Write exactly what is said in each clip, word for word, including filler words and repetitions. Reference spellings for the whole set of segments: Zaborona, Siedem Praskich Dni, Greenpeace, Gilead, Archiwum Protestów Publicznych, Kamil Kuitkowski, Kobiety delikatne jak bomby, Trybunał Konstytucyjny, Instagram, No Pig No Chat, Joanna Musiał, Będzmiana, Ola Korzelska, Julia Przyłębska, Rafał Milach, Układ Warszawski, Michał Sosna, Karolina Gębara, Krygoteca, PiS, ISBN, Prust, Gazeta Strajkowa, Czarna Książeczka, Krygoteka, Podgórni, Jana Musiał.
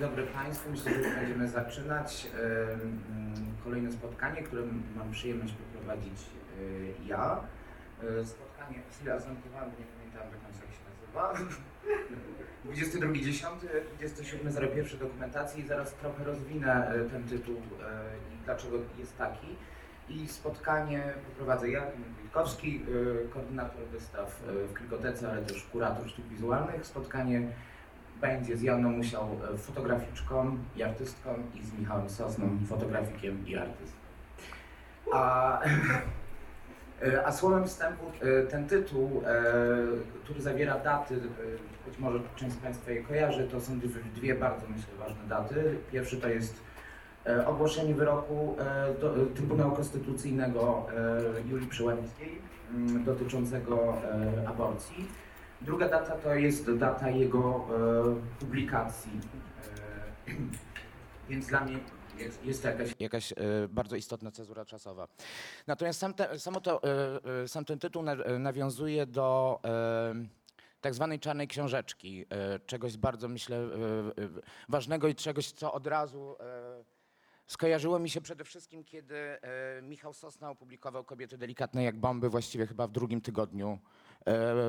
Dzień dobry Państwu, myślę, że będziemy zaczynać kolejne spotkanie, które mam przyjemność poprowadzić ja. Spotkanie, chwilę azantowałem, nie pamiętam do końca jak się nazywa. dwudziesty drugi dziesiąty dwudziesty siódmy zero jeden dokumentacji i zaraz trochę rozwinę ten tytuł i dlaczego jest taki. I spotkanie poprowadzę ja, Kamil Kuitkowski, koordynator wystaw w Krygotece, ale też kurator sztuk wizualnych. Spotkanie będzie z Janą Musiał, fotograficzką i artystką, i z Michałem Sosną, fotografikiem i artystą. A, a słowem wstępu ten tytuł, który zawiera daty, być może część z Państwa je kojarzy, to są dwie bardzo, myślę, ważne daty. Pierwszy to jest ogłoszenie wyroku do Trybunału Konstytucyjnego Julii Przyłębskiej dotyczącego aborcji. Druga data to jest data jego publikacji, więc dla mnie jest, jest to jakaś, jakaś bardzo istotna cezura czasowa. Natomiast sam, te, samo to, sam ten tytuł nawiązuje do tak zwanej Czarnej Książeczki, czegoś bardzo, myślę, ważnego i czegoś, co od razu skojarzyło mi się przede wszystkim, kiedy Michał Sosna opublikował Kobiety delikatne jak bomby, właściwie chyba w drugim tygodniu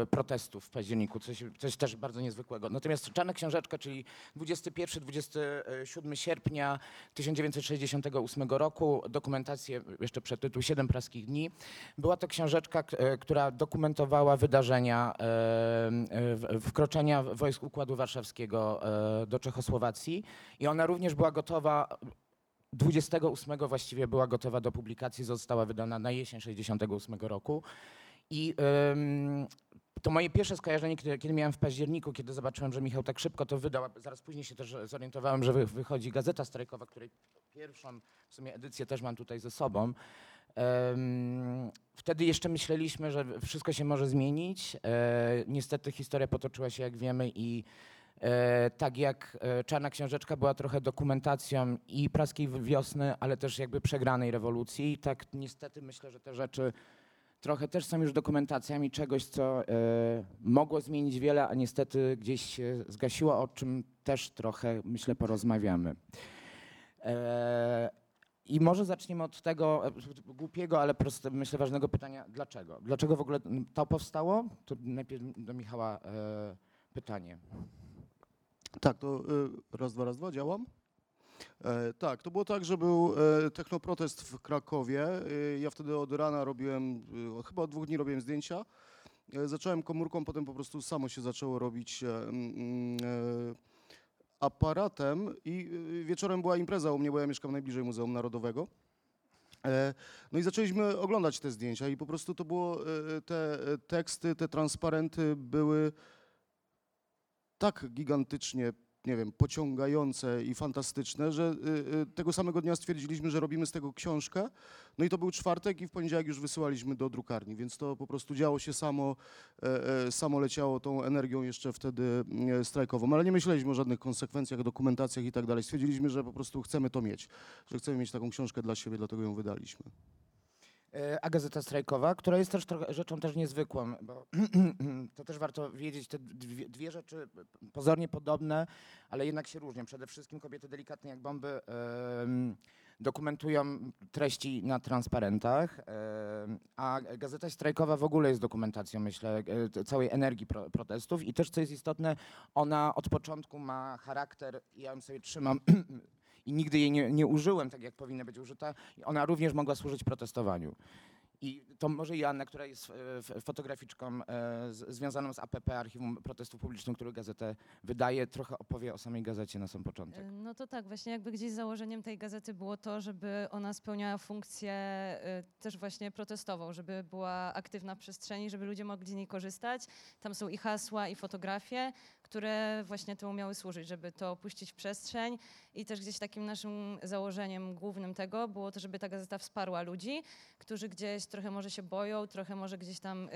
protestów w październiku, coś, coś też bardzo niezwykłego. Natomiast Czarna Książeczka, czyli dwudziestego pierwszego do dwudziestego siódmego sierpnia tysiąc dziewięćset sześćdziesiątego ósmego roku, dokumentację, jeszcze przedtytuł Siedem Praskich Dni, była to książeczka, która dokumentowała wydarzenia, wkroczenia wojsk Układu Warszawskiego do Czechosłowacji i ona również była gotowa, dwudziestego ósmego właściwie była gotowa do publikacji, została wydana na jesień tysiąc dziewięćset sześćdziesiątego ósmego roku. I um, to moje pierwsze skojarzenie, kiedy, kiedy miałem w październiku, kiedy zobaczyłem, że Michał tak szybko to wydał, a zaraz później się też zorientowałem, że wy, wychodzi Gazeta Strajkowa, której pierwszą w sumie edycję też mam tutaj ze sobą. Um, wtedy jeszcze myśleliśmy, że wszystko się może zmienić. E, niestety historia potoczyła się, jak wiemy, i E, tak jak Czarna Książeczka była trochę dokumentacją i praskiej wiosny, ale też jakby przegranej rewolucji, tak niestety myślę, że te rzeczy trochę też są już dokumentacjami czegoś, co e, mogło zmienić wiele, a niestety gdzieś się zgasiło, o czym też trochę, myślę, porozmawiamy. E, I może zaczniemy od tego głupiego, ale proste, myślę, ważnego pytania, dlaczego? Dlaczego w ogóle to powstało? To najpierw do Michała e, pytanie. Tak, to raz, dwa, raz, dwa, działam. E, tak, to było tak, że był e, technoprotest w Krakowie. E, ja wtedy od rana robiłem, e, chyba od dwóch dni robiłem zdjęcia. E, zacząłem komórką, potem po prostu samo się zaczęło robić e, e, aparatem i wieczorem była impreza u mnie, bo ja mieszkam najbliżej Muzeum Narodowego. No i zaczęliśmy oglądać te zdjęcia i po prostu to było, te teksty, te transparenty były tak gigantycznie, nie wiem, pociągające i fantastyczne, że tego samego dnia stwierdziliśmy, że robimy z tego książkę. No i to był czwartek i w poniedziałek już wysyłaliśmy do drukarni, więc to po prostu działo się samo, samo leciało tą energią jeszcze wtedy strajkową. Ale nie myśleliśmy o żadnych konsekwencjach, dokumentacjach i tak dalej. Stwierdziliśmy, że po prostu chcemy to mieć, że chcemy mieć taką książkę dla siebie, dlatego ją wydaliśmy. A Gazeta Strajkowa, która jest też rzeczą też niezwykłą, bo to też warto wiedzieć, te dwie, dwie rzeczy pozornie podobne, ale jednak się różnią. Przede wszystkim Kobiety delikatne jak bomby yy, dokumentują treści na transparentach, yy, a Gazeta Strajkowa w ogóle jest dokumentacją, myślę, yy, całej energii pro, protestów i też, co jest istotne, ona od początku ma charakter, ja ją sobie trzymam, i nigdy jej nie, nie użyłem tak, jak powinna być użyta. Ona również mogła służyć protestowaniu. I to może Jana, która jest fotograficzką e, z, związaną z A P P, Archiwum Protestów Publicznych, który gazetę wydaje, trochę opowie o samej gazecie na sam początek. No to tak, właśnie jakby gdzieś założeniem tej gazety było to, żeby ona spełniała funkcję e, też właśnie protestową, żeby była aktywna w przestrzeni, żeby ludzie mogli z niej korzystać. Tam są i hasła, i fotografie, które właśnie temu miały służyć, żeby to puścić w przestrzeń. I też gdzieś takim naszym założeniem głównym tego było to, żeby ta gazeta wsparła ludzi, którzy gdzieś trochę może się boją, trochę może gdzieś tam,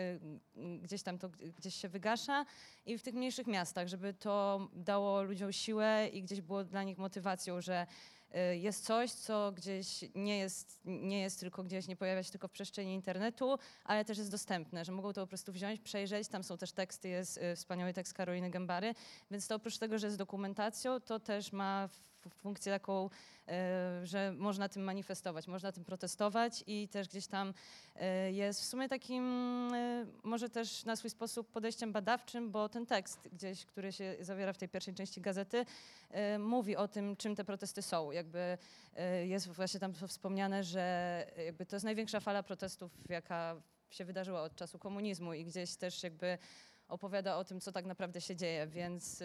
y, gdzieś tam to gdzieś się wygasza i w tych mniejszych miastach, żeby to dało ludziom siłę i gdzieś było dla nich motywacją, że jest coś, co gdzieś nie jest, nie jest tylko gdzieś, nie pojawia się tylko w przestrzeni internetu, ale też jest dostępne, że mogą to po prostu wziąć, przejrzeć, tam są też teksty, jest wspaniały tekst Karoliny Gębary, więc to oprócz tego, że jest dokumentacją, to też ma funkcję taką, że można tym manifestować, można tym protestować i też gdzieś tam jest w sumie takim, może też na swój sposób podejściem badawczym, bo ten tekst gdzieś, który się zawiera w tej pierwszej części gazety, mówi o tym, czym te protesty są. Jakby jest właśnie tam wspomniane, że jakby to jest największa fala protestów, jaka się wydarzyła od czasu komunizmu i gdzieś też jakby opowiada o tym, co tak naprawdę się dzieje, więc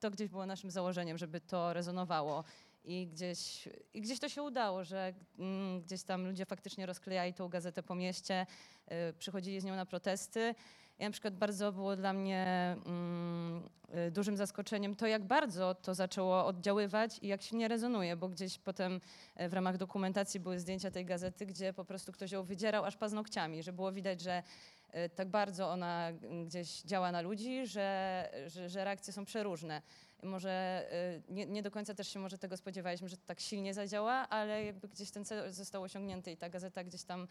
to gdzieś było naszym założeniem, żeby to rezonowało i gdzieś, i gdzieś to się udało, że gdzieś tam ludzie faktycznie rozklejali tą gazetę po mieście, przychodzili z nią na protesty. I na przykład bardzo było dla mnie mm, dużym zaskoczeniem to, jak bardzo to zaczęło oddziaływać i jak silnie rezonuje, bo gdzieś potem w ramach dokumentacji były zdjęcia tej gazety, gdzie po prostu ktoś ją wydzierał aż paznokciami, że było widać, że tak bardzo ona gdzieś działa na ludzi, że, że, że reakcje są przeróżne. Może nie, nie do końca też się może tego spodziewaliśmy, że to tak silnie zadziała, ale jakby gdzieś ten cel został osiągnięty i ta gazeta gdzieś tam,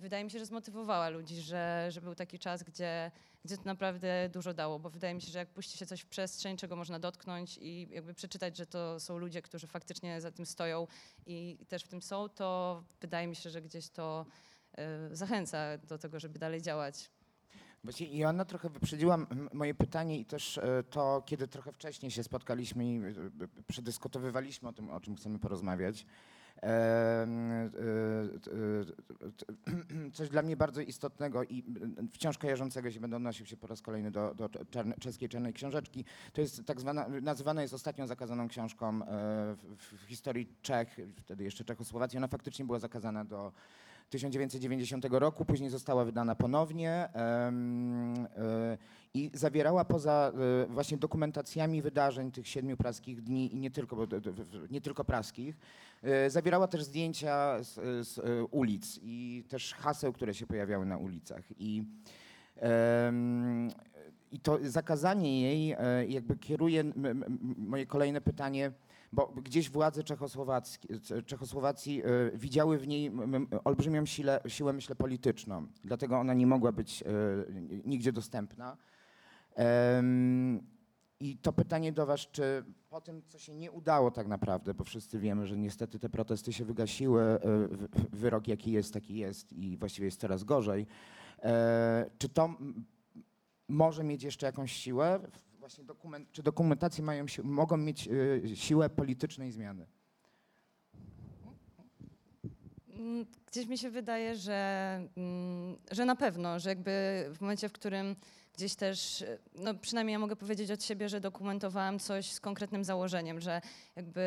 wydaje mi się, że zmotywowała ludzi, że, że był taki czas, gdzie, gdzie to naprawdę dużo dało, bo wydaje mi się, że jak puści się coś w przestrzeń, czego można dotknąć i jakby przeczytać, że to są ludzie, którzy faktycznie za tym stoją i też w tym są, to wydaje mi się, że gdzieś to zachęca do tego, żeby dalej działać. I ona trochę wyprzedziła moje pytanie i też to, kiedy trochę wcześniej się spotkaliśmy i przedyskutowywaliśmy o tym, o czym chcemy porozmawiać. Coś dla mnie bardzo istotnego i wciąż kojarzącego się, będę odnosił się po raz kolejny do, do czarne, czeskiej Czarnej Książeczki. To jest tak zwana, nazywana jest ostatnią zakazaną książką w, w historii Czech, wtedy jeszcze Czechosłowacji. Ona faktycznie była zakazana do tysiąc dziewięćset dziewięćdziesiątego roku, później została wydana ponownie i zawierała poza właśnie dokumentacjami wydarzeń tych siedmiu praskich dni i nie tylko, bo nie tylko praskich, zawierała też zdjęcia z, z ulic i też haseł, które się pojawiały na ulicach. I, i to zakazanie jej jakby kieruje moje kolejne pytanie, bo gdzieś władze Czechosłowacji, Czechosłowacji widziały w niej olbrzymią siłę, siłę, myślę, polityczną. Dlatego ona nie mogła być nigdzie dostępna. I to pytanie do was, czy po tym, co się nie udało tak naprawdę, bo wszyscy wiemy, że niestety te protesty się wygasiły, wyrok jaki jest, taki jest i właściwie jest coraz gorzej. Czy to może mieć jeszcze jakąś siłę? Właśnie dokument, czy dokumentacje mają, mogą mieć y, siłę politycznej zmiany? Gdzieś mi się wydaje, że, że na pewno, że jakby w momencie, w którym gdzieś też, no przynajmniej ja mogę powiedzieć od siebie, że dokumentowałam coś z konkretnym założeniem, że jakby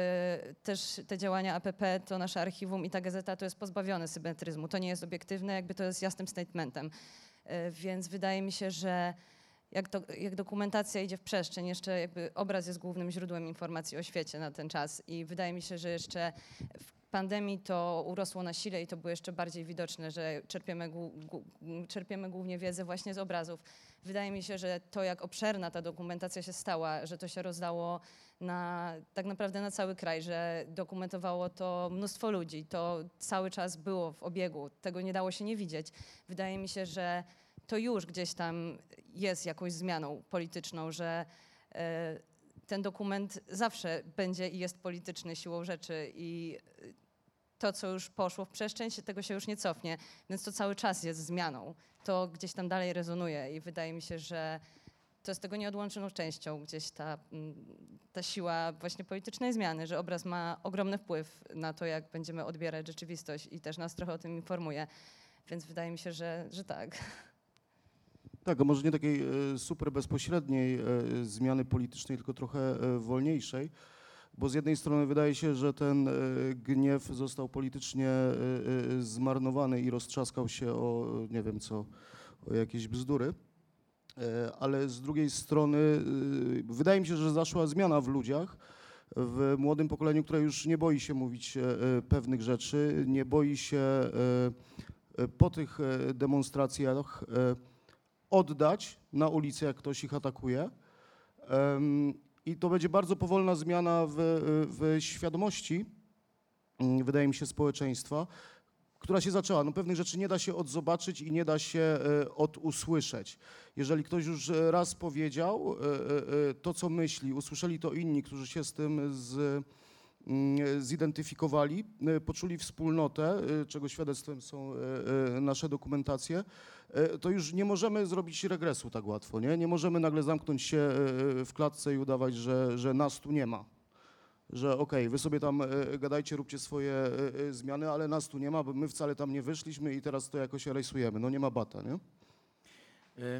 też te działania A P P, to nasze archiwum i ta gazeta to jest pozbawione symetryzmu, to nie jest obiektywne, jakby to jest jasnym statementem, y, więc wydaje mi się, że Jak, do, jak dokumentacja idzie w przestrzeń, jeszcze jakby obraz jest głównym źródłem informacji o świecie na ten czas i wydaje mi się, że jeszcze w pandemii to urosło na sile i to było jeszcze bardziej widoczne, że czerpiemy, czerpiemy głównie wiedzę właśnie z obrazów. Wydaje mi się, że to, jak obszerna ta dokumentacja się stała, że to się rozdało na, tak naprawdę na cały kraj, że dokumentowało to mnóstwo ludzi, to cały czas było w obiegu, tego nie dało się nie widzieć. Wydaje mi się, że to już gdzieś tam jest jakąś zmianą polityczną, że ten dokument zawsze będzie i jest polityczny siłą rzeczy i to, co już poszło w przestrzeń, tego się już nie cofnie, więc to cały czas jest zmianą. To gdzieś tam dalej rezonuje i wydaje mi się, że to jest tego nieodłączną częścią gdzieś ta, ta siła właśnie politycznej zmiany, że obraz ma ogromny wpływ na to, jak będziemy odbierać rzeczywistość i też nas trochę o tym informuje, więc wydaje mi się, że, że tak. Tak, a może nie takiej super bezpośredniej zmiany politycznej, tylko trochę wolniejszej, bo z jednej strony wydaje się, że ten gniew został politycznie zmarnowany i roztrzaskał się o nie wiem co, o jakieś bzdury, ale z drugiej strony wydaje mi się, że zaszła zmiana w ludziach, w młodym pokoleniu, które już nie boi się mówić pewnych rzeczy, nie boi się po tych demonstracjach oddać na ulicę, jak ktoś ich atakuje. I to będzie bardzo powolna zmiana w, w świadomości, wydaje mi się, społeczeństwo, która się zaczęła. No, pewnych rzeczy nie da się odzobaczyć i nie da się odusłyszeć. Jeżeli ktoś już raz powiedział to, co myśli, usłyszeli to inni, którzy się z tym z, zidentyfikowali, poczuli wspólnotę, czego świadectwem są nasze dokumentacje, to już nie możemy zrobić regresu tak łatwo. Nie, nie możemy nagle zamknąć się w klatce i udawać, że, że nas tu nie ma. Że okej, okay, wy sobie tam gadajcie, róbcie swoje zmiany, ale nas tu nie ma, bo my wcale tam nie wyszliśmy i teraz to jakoś rejsujemy. No nie ma bata, nie?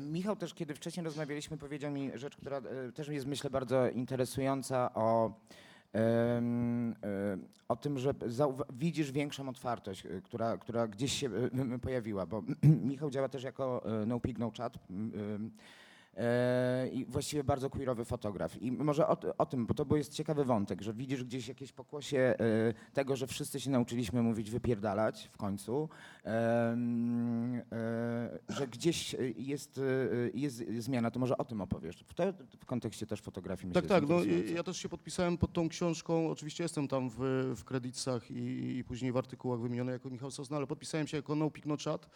Michał też, kiedy wcześniej rozmawialiśmy, powiedział mi rzecz, która też jest, myślę, bardzo interesująca o, o tym, że widzisz większą otwartość, która, która gdzieś się pojawiła, bo Michał działa też jako No Pig No Chat. I właściwie bardzo queerowy fotograf. I może o, o tym, bo to był jest ciekawy wątek, że widzisz gdzieś jakieś pokłosie tego, że wszyscy się nauczyliśmy mówić wypierdalać w końcu, że gdzieś jest, jest zmiana. To może o tym opowiesz. W, te, w kontekście też fotografii. Tak, tak. No, ja też się podpisałem pod tą książką. Oczywiście jestem tam w, w kredytach i, i później w artykułach wymieniony jako Michał Sosna, ale podpisałem się jako No Pig No Chat,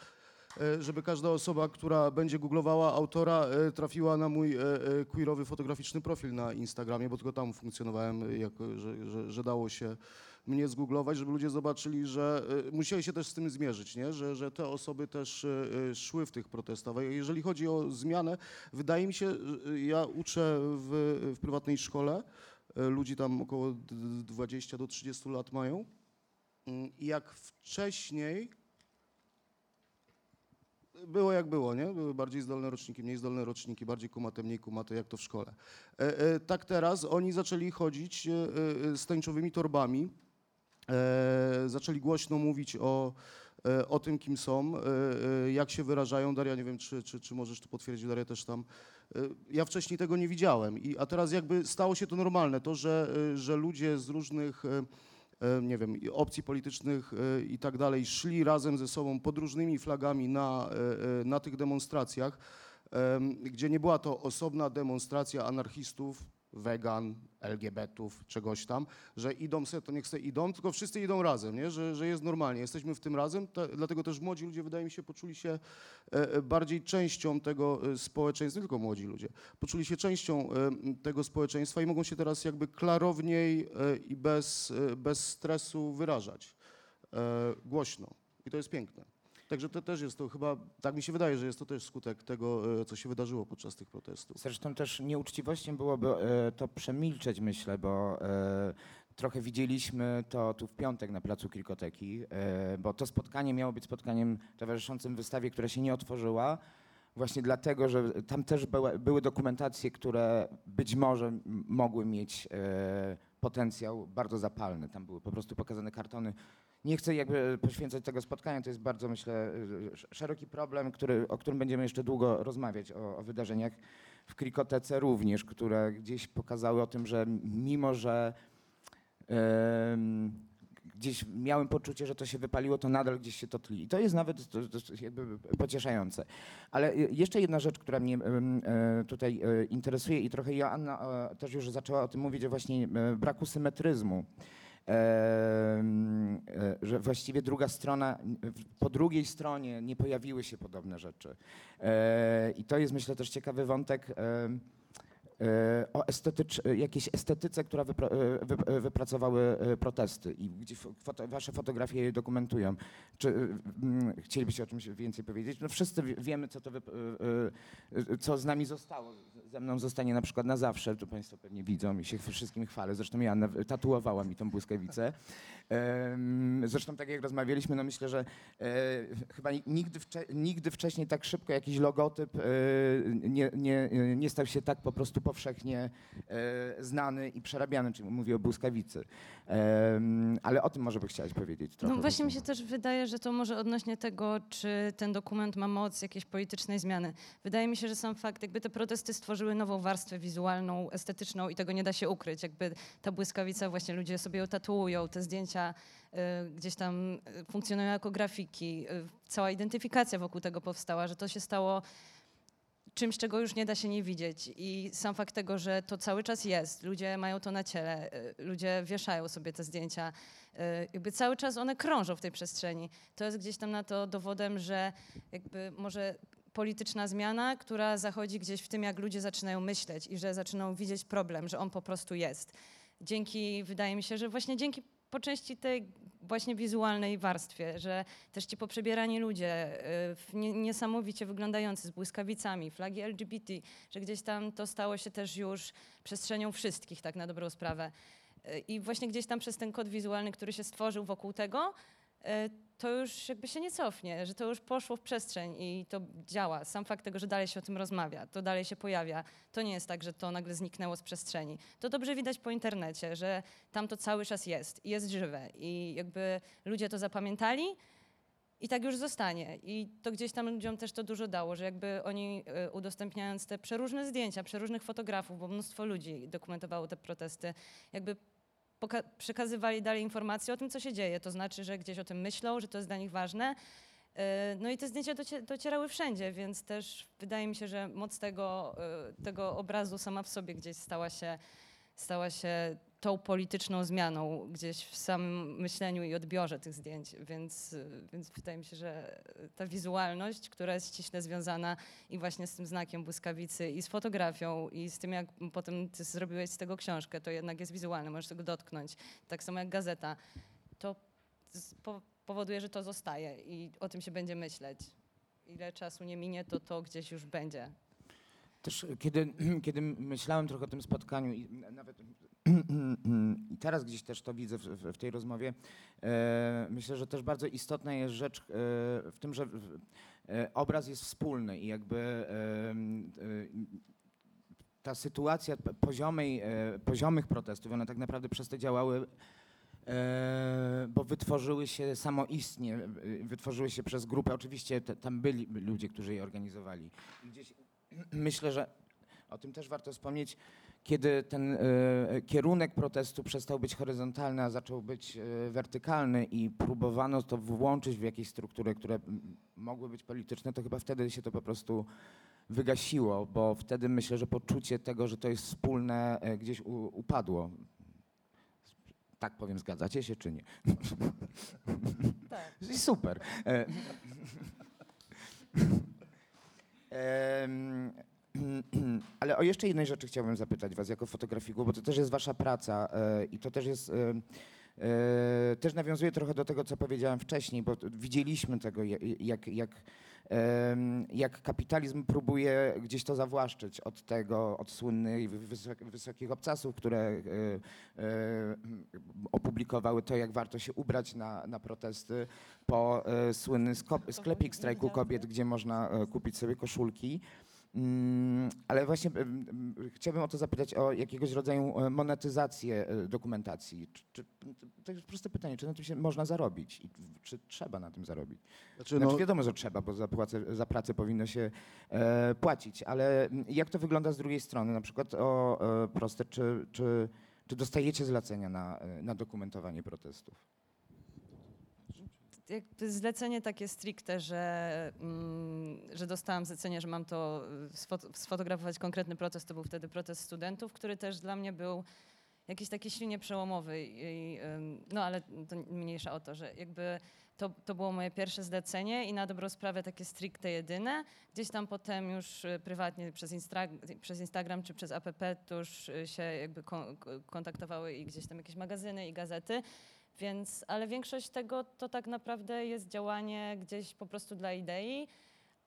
żeby każda osoba, która będzie googlowała autora, trafiła na mój queerowy fotograficzny profil na Instagramie, bo tylko tam funkcjonowałem, jak, że, że, że dało się mnie zgooglować, żeby ludzie zobaczyli, że musieli się też z tym zmierzyć, nie? Że, że te osoby też szły w tych protestach. Jeżeli chodzi o zmianę, wydaje mi się, ja uczę w, w prywatnej szkole, ludzi tam około dwudziestu do trzydziestu lat mają, i jak wcześniej... Było jak było, nie? Były bardziej zdolne roczniki, mniej zdolne roczniki, bardziej kumate, mniej kumate, jak to w szkole. E, e, tak teraz oni zaczęli chodzić e, e, z tęczowymi torbami, e, zaczęli głośno mówić o, e, o tym, kim są, e, e, jak się wyrażają. Daria, nie wiem, czy, czy, czy możesz to potwierdzić, Daria też tam. E, ja wcześniej tego nie widziałem, i, a teraz jakby stało się to normalne, to, że, e, że ludzie z różnych... E, nie wiem, opcji politycznych i tak dalej, szli razem ze sobą pod różnymi flagami na, na tych demonstracjach, gdzie nie była to osobna demonstracja anarchistów, wegan, el gie betów, czegoś tam, że idą se, to niech se idą, tylko wszyscy idą razem, nie? Że, że jest normalnie, jesteśmy w tym razem, te, dlatego też młodzi ludzie, wydaje mi się, poczuli się bardziej częścią tego społeczeństwa, nie tylko młodzi ludzie, poczuli się częścią tego społeczeństwa i mogą się teraz jakby klarowniej i bez, bez stresu wyrażać, głośno, i to jest piękne. Także to też jest to chyba, tak mi się wydaje, że jest to też skutek tego, co się wydarzyło podczas tych protestów. Zresztą też nieuczciwością byłoby to przemilczeć, myślę, bo trochę widzieliśmy to tu w piątek na placu Krygoteki, bo to spotkanie miało być spotkaniem towarzyszącym wystawie, która się nie otworzyła. Właśnie dlatego, że tam też były, były dokumentacje, które być może mogły mieć potencjał bardzo zapalny. Tam były po prostu pokazane kartony. Nie chcę jakby poświęcać tego spotkania, to jest bardzo, myślę, szeroki problem, który, o którym będziemy jeszcze długo rozmawiać, o, o wydarzeniach w Krygotece również, które gdzieś pokazały o tym, że mimo, że yy, gdzieś miałem poczucie, że to się wypaliło, to nadal gdzieś się to tli. I to jest nawet to, to jakby pocieszające. Ale jeszcze jedna rzecz, która mnie yy, tutaj yy, interesuje i trochę Joanna yy, też już zaczęła o tym mówić, o właśnie yy, braku symetryzmu. Ee, że właściwie druga strona, po drugiej stronie nie pojawiły się podobne rzeczy. E, I to jest, myślę, też ciekawy wątek e, e, o estetycz, jakiejś estetyce, która wypra, wy, wypracowały protesty i gdzie foto, wasze fotografie je dokumentują. Czy mm, chcielibyście o czymś więcej powiedzieć? No wszyscy wiemy, co, to wy, co z nami zostało. Ze mną zostanie na przykład na zawsze, tu Państwo pewnie widzą i się wszystkim chwalę, zresztą Joanna tatuowała mi tą błyskawicę. Zresztą tak jak rozmawialiśmy, no myślę, że chyba nigdy, nigdy wcześniej tak szybko jakiś logotyp nie, nie, nie stał się tak po prostu powszechnie znany i przerabiany, czyli mówię o błyskawicy. Ale o tym może by chciałaś powiedzieć trochę. No właśnie mi się też wydaje, że to może odnośnie tego, czy ten dokument ma moc jakiejś politycznej zmiany. Wydaje mi się, że sam fakt, jakby te protesty stworzyły nową warstwę wizualną, estetyczną i tego nie da się ukryć. Jakby ta błyskawica, właśnie ludzie sobie ją tatuują, te zdjęcia y, gdzieś tam funkcjonują jako grafiki. Y, cała identyfikacja wokół tego powstała, że to się stało czymś, czego już nie da się nie widzieć. I sam fakt tego, że to cały czas jest, ludzie mają to na ciele, ludzie wieszają sobie te zdjęcia, jakby cały czas one krążą w tej przestrzeni. To jest gdzieś tam na to dowodem, że jakby może polityczna zmiana, która zachodzi gdzieś w tym, jak ludzie zaczynają myśleć i że zaczynają widzieć problem, że on po prostu jest. Dzięki, wydaje mi się, że właśnie dzięki po części tej właśnie wizualnej warstwie, że też ci poprzebierani ludzie, y, niesamowicie wyglądający z błyskawicami, flagi L G B T, że gdzieś tam to stało się też już przestrzenią wszystkich, tak na dobrą sprawę. Y, I właśnie gdzieś tam przez ten kod wizualny, który się stworzył wokół tego, y, to już jakby się nie cofnie, że to już poszło w przestrzeń i to działa. Sam fakt tego, że dalej się o tym rozmawia, to dalej się pojawia. To nie jest tak, że to nagle zniknęło z przestrzeni. To dobrze widać po internecie, że tam to cały czas jest i jest żywe. I jakby ludzie to zapamiętali i tak już zostanie. I to gdzieś tam ludziom też to dużo dało, że jakby oni udostępniając te przeróżne zdjęcia, przeróżnych fotografów, bo mnóstwo ludzi dokumentowało te protesty, jakby przekazywali dalej informacje o tym, co się dzieje. To znaczy, że gdzieś o tym myślą, że to jest dla nich ważne. No i te zdjęcia docie, docierały wszędzie, więc też wydaje mi się, że moc tego, tego obrazu sama w sobie gdzieś stała się, stała się tą polityczną zmianą gdzieś w samym myśleniu i odbiorze tych zdjęć. Więc, więc wydaje mi się, że ta wizualność, która jest ściśle związana i właśnie z tym znakiem błyskawicy i z fotografią i z tym, jak potem ty zrobiłeś z tego książkę, to jednak jest wizualne, możesz tego dotknąć. Tak samo jak gazeta. To powoduje, że to zostaje i o tym się będzie myśleć. Ile czasu nie minie, to to gdzieś już będzie. Też kiedy, kiedy myślałem trochę o tym spotkaniu i nawet i teraz gdzieś też to widzę w, w tej rozmowie, e, myślę, że też bardzo istotna jest rzecz e, w tym, że e, obraz jest wspólny i jakby e, e, ta sytuacja poziomej, e, poziomych protestów, one tak naprawdę przez to działały, E, bo wytworzyły się samoistnie, wytworzyły się przez grupę. Oczywiście te, tam byli ludzie, którzy je organizowali. I gdzieś myślę, że o tym też warto wspomnieć, kiedy ten e, kierunek protestu przestał być horyzontalny, a zaczął być e, wertykalny i próbowano to włączyć w jakieś struktury, które m, mogły być polityczne, to chyba wtedy się to po prostu wygasiło, bo wtedy myślę, że poczucie tego, że to jest wspólne, e, gdzieś u, upadło. Tak powiem, zgadzacie się czy nie? Tak. Super. E, e, ale o jeszcze jednej rzeczy chciałbym zapytać was jako fotografiku, bo to też jest wasza praca e, i to też jest... E, e, też nawiązuje trochę do tego, co powiedziałem wcześniej, bo widzieliśmy tego, jak, jak, e, jak kapitalizm próbuje gdzieś to zawłaszczyć od tego, od słynnych wysok, wysokich obcasów, które e, e, opublikowały to, jak warto się ubrać na, na protesty, po e, słynny skop, sklepik strajku kobiet, gdzie można e, kupić sobie koszulki. Mm, ale właśnie mm, chciałbym o to zapytać, o jakiegoś rodzaju monetyzację dokumentacji. Czy, czy, to jest proste pytanie, czy na tym się można zarobić i czy trzeba na tym zarobić? Znaczy, znaczy, no... Wiadomo, że trzeba, bo za, płacę, za pracę powinno się e, płacić, ale jak to wygląda z drugiej strony? Na przykład o e, proste, czy, czy, czy dostajecie zlecenia na, na dokumentowanie protestów? Zlecenie takie stricte, że, mm, że dostałam zlecenie, że mam to sfot- sfotografować konkretny protest, to był wtedy protest studentów, który też dla mnie był jakiś taki silnie przełomowy. I, no ale to mniejsza o to, że jakby to, to było moje pierwsze zlecenie i na dobrą sprawę takie stricte jedyne. Gdzieś tam potem już prywatnie przez, instra- przez Instagram czy przez app to już się jakby kon- kontaktowały i gdzieś tam jakieś magazyny i gazety. Więc, ale większość tego to tak naprawdę jest działanie gdzieś po prostu dla idei,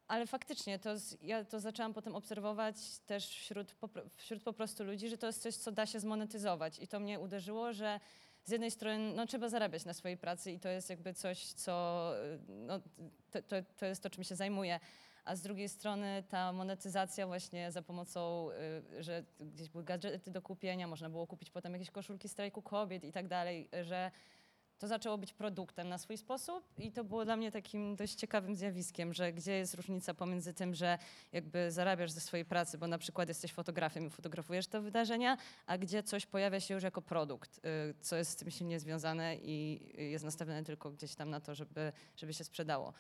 ale faktycznie to z, ja to zaczęłam potem obserwować też wśród, wśród po prostu ludzi, że to jest coś, co da się zmonetyzować i to mnie uderzyło, że z jednej strony no, trzeba zarabiać na swojej pracy i to jest jakby coś, co no, to, to, to jest to, czym się zajmuję. A z drugiej strony ta monetyzacja właśnie za pomocą, że gdzieś były gadżety do kupienia, można było kupić potem jakieś koszulki strajku kobiet i tak dalej, że to zaczęło być produktem na swój sposób i to było dla mnie takim dość ciekawym zjawiskiem, że gdzie jest różnica pomiędzy tym, że jakby zarabiasz ze swojej pracy, bo na przykład jesteś fotografem i fotografujesz te wydarzenia, a gdzie coś pojawia się już jako produkt, co jest z tym silnie związane i jest nastawione tylko gdzieś tam na to, żeby, żeby się sprzedało.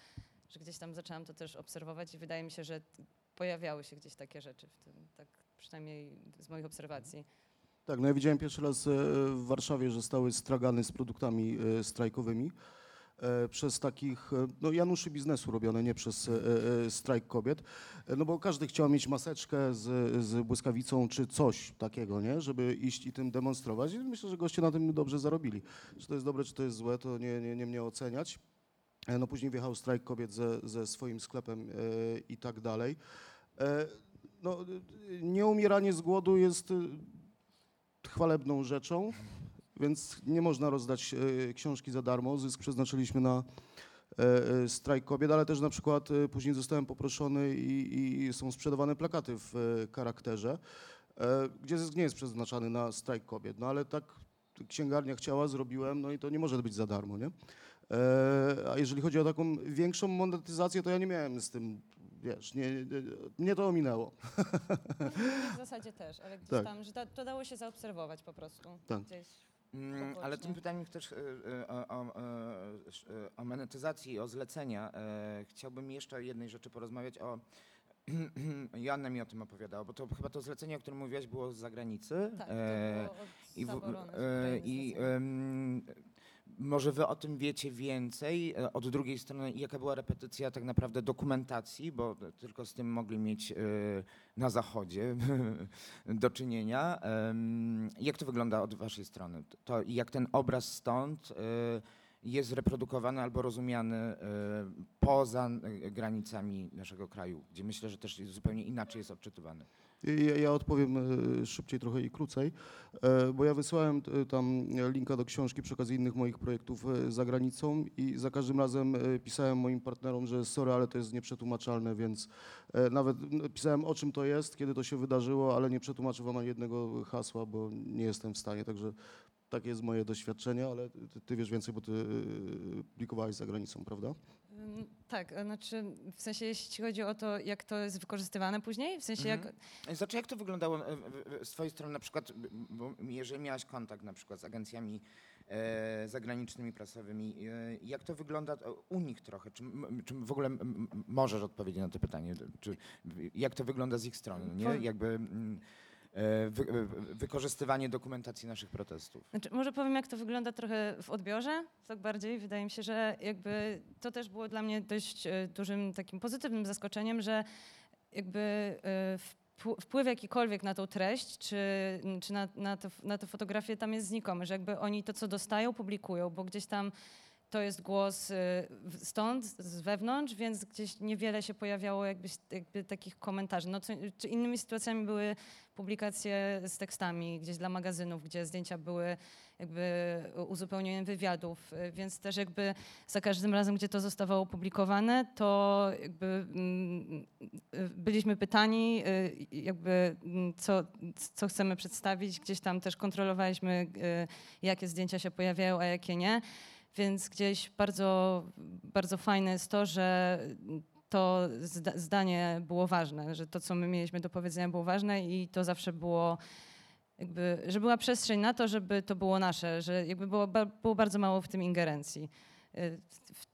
Że gdzieś tam zaczęłam to też obserwować i wydaje mi się, że pojawiały się gdzieś takie rzeczy w tym, tak przynajmniej z moich obserwacji. Tak, no ja widziałem pierwszy raz w Warszawie, że stały stragany z produktami strajkowymi przez takich no, Januszy biznesu robione, nie przez strajk kobiet, no bo każdy chciał mieć maseczkę z, z błyskawicą czy coś takiego, nie, żeby iść i tym demonstrować i myślę, że goście na tym dobrze zarobili. Czy to jest dobre, czy to jest złe, to nie, nie, nie mnie oceniać. No później wjechał strajk kobiet ze, ze swoim sklepem i tak dalej. No, nieumieranie z głodu jest chwalebną rzeczą, więc nie można rozdać książki za darmo. Zysk przeznaczyliśmy na strajk kobiet, ale też na przykład później zostałem poproszony i, i są sprzedawane plakaty w charakterze, gdzie zysk nie jest przeznaczany na strajk kobiet. No ale tak księgarnia chciała, zrobiłem, no i to nie może być za darmo, nie? A jeżeli chodzi o taką większą monetyzację, to ja nie miałem z tym, wiesz, nie, nie, mnie to ominęło. W zasadzie też, ale gdzieś tak. tam, że to, to dało się zaobserwować po prostu. Tak. Gdzieś mm, ale tym pytaniem też o, o, o monetyzacji i o zlecenia chciałbym jeszcze jednej rzeczy porozmawiać o... Joanna mi o tym opowiadała, bo to chyba to zlecenie, o którym mówiłaś, było z zagranicy. Tak, e, to było od Zaborony, e, i e, może wy o tym wiecie więcej. Od drugiej strony, jaka była repetycja tak naprawdę dokumentacji, bo tylko z tym mogli mieć e, na Zachodzie do czynienia. E, jak to wygląda od waszej strony? To jak ten obraz stąd e, jest reprodukowany albo rozumiany poza granicami naszego kraju, gdzie myślę, że też zupełnie inaczej jest odczytywany. Ja, ja odpowiem szybciej trochę i krócej, bo ja wysłałem tam linka do książki przy okazji innych moich projektów za granicą i za każdym razem pisałem moim partnerom, że sorry, ale to jest nieprzetłumaczalne, więc nawet pisałem o czym to jest, kiedy to się wydarzyło, ale nie przetłumaczę wam ani jednego hasła, bo nie jestem w stanie, także takie jest moje doświadczenie, ale ty, ty wiesz więcej, bo ty publikowałeś za granicą, prawda? Tak, znaczy w sensie jeśli chodzi o to, jak to jest wykorzystywane później, w sensie mhm. jak... Znaczy jak to wyglądało z twojej strony na przykład, bo jeżeli miałaś kontakt na przykład z agencjami e, zagranicznymi, prasowymi, e, jak to wygląda u nich trochę? Czy, czy w ogóle możesz odpowiedzieć na to pytanie? Czy, jak to wygląda z ich strony, nie? Jakby... Mm, Wy, wykorzystywanie dokumentacji naszych protestów. Znaczy, może powiem, jak to wygląda trochę w odbiorze, tak bardziej. Wydaje mi się, że jakby to też było dla mnie dość dużym takim pozytywnym zaskoczeniem, że jakby wpływ jakikolwiek na tą treść, czy, czy na, na, to, na to fotografię tam jest znikomy, że jakby oni to, co dostają, publikują, bo gdzieś tam to jest głos stąd, z wewnątrz, więc gdzieś niewiele się pojawiało jakby, jakby takich komentarzy. No, co, czy innymi sytuacjami były publikacje z tekstami gdzieś dla magazynów, gdzie zdjęcia były jakby uzupełnieniem wywiadów, więc też jakby za każdym razem, gdzie to zostało opublikowane, to jakby byliśmy pytani, jakby co, co chcemy przedstawić, gdzieś tam też kontrolowaliśmy, jakie zdjęcia się pojawiają, a jakie nie. Więc gdzieś bardzo, bardzo fajne jest to, że to zdanie było ważne, że to, co my mieliśmy do powiedzenia, było ważne i to zawsze było, jakby, że była przestrzeń na to, żeby to było nasze, że jakby było, było bardzo mało w tym ingerencji.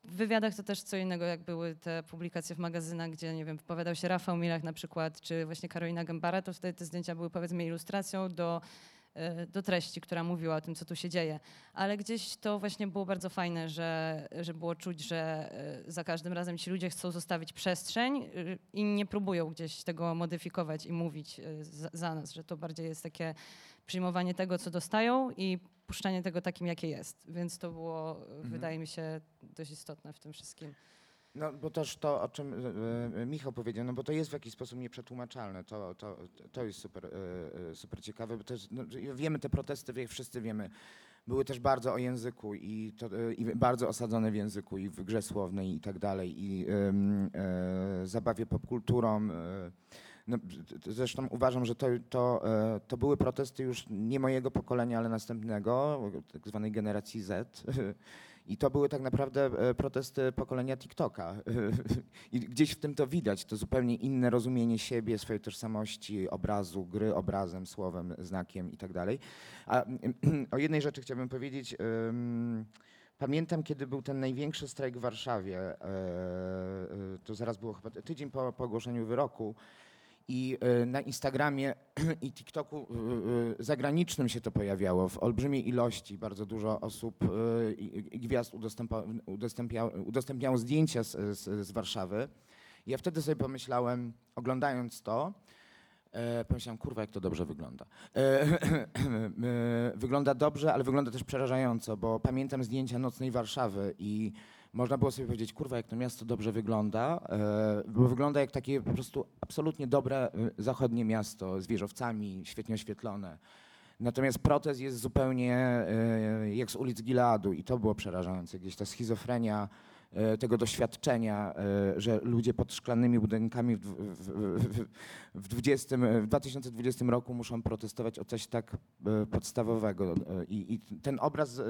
W wywiadach to też co innego, jak były te publikacje w magazynach, gdzie, nie wiem, wypowiadał się Rafał Milach na przykład, czy właśnie Karolina Gębara, to wtedy te zdjęcia były, powiedzmy, ilustracją do... do treści, która mówiła o tym, co tu się dzieje. Ale gdzieś to właśnie było bardzo fajne, że, że było czuć, że za każdym razem ci ludzie chcą zostawić przestrzeń i nie próbują gdzieś tego modyfikować i mówić za, za nas, że to bardziej jest takie przyjmowanie tego, co dostają i puszczanie tego takim, jakie jest. Więc to było, mhm. wydaje mi się, dość istotne w tym wszystkim. No bo też to, o czym Michał powiedział, no bo to jest w jakiś sposób nieprzetłumaczalne, to, to, to jest super, super ciekawe, bo też no, wiemy te protesty, wszyscy wiemy, były też bardzo o języku i, to, i bardzo osadzone w języku i w grze słownej i tak dalej i y, y, zabawie popkulturą. No, zresztą uważam, że to, to, to były protesty już nie mojego pokolenia, ale następnego, tak zwanej generacji Z. I to były tak naprawdę protesty pokolenia TikToka. I gdzieś w tym to widać, to zupełnie inne rozumienie siebie, swojej tożsamości, obrazu, gry obrazem, słowem, znakiem i tak dalej. A o jednej rzeczy chciałbym powiedzieć. Pamiętam, kiedy był ten największy strajk w Warszawie, to zaraz było chyba tydzień po, po ogłoszeniu wyroku, i na Instagramie i TikToku zagranicznym się to pojawiało w olbrzymiej ilości. Bardzo dużo osób i gwiazd udostępniało, udostępniało zdjęcia z, z, z Warszawy. Ja wtedy sobie pomyślałem, oglądając to, pomyślałem, kurwa, jak to dobrze wygląda. Wygląda dobrze, ale wygląda też przerażająco, bo pamiętam zdjęcia nocnej Warszawy i można było sobie powiedzieć, kurwa, jak to miasto dobrze wygląda, bo wygląda jak takie po prostu absolutnie dobre zachodnie miasto z wieżowcami, świetnie oświetlone. Natomiast protest jest zupełnie jak z ulic Gileadu i to było przerażające. Gdzieś ta schizofrenia tego doświadczenia, że ludzie pod szklanymi budynkami w, w, w, dwudziestym, w dwa tysiące dwudziestym roku muszą protestować o coś tak podstawowego. I, i ten obraz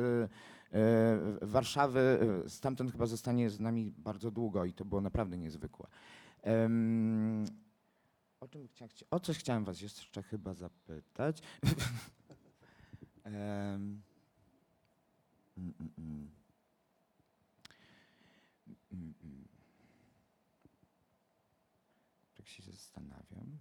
Warszawy stamtąd chyba zostanie z nami bardzo długo i to było naprawdę niezwykłe. Um, o, czym chciałem, o coś chciałem was jeszcze chyba zapytać. um, mm, mm. Mm-mm. Tak się zastanawiam.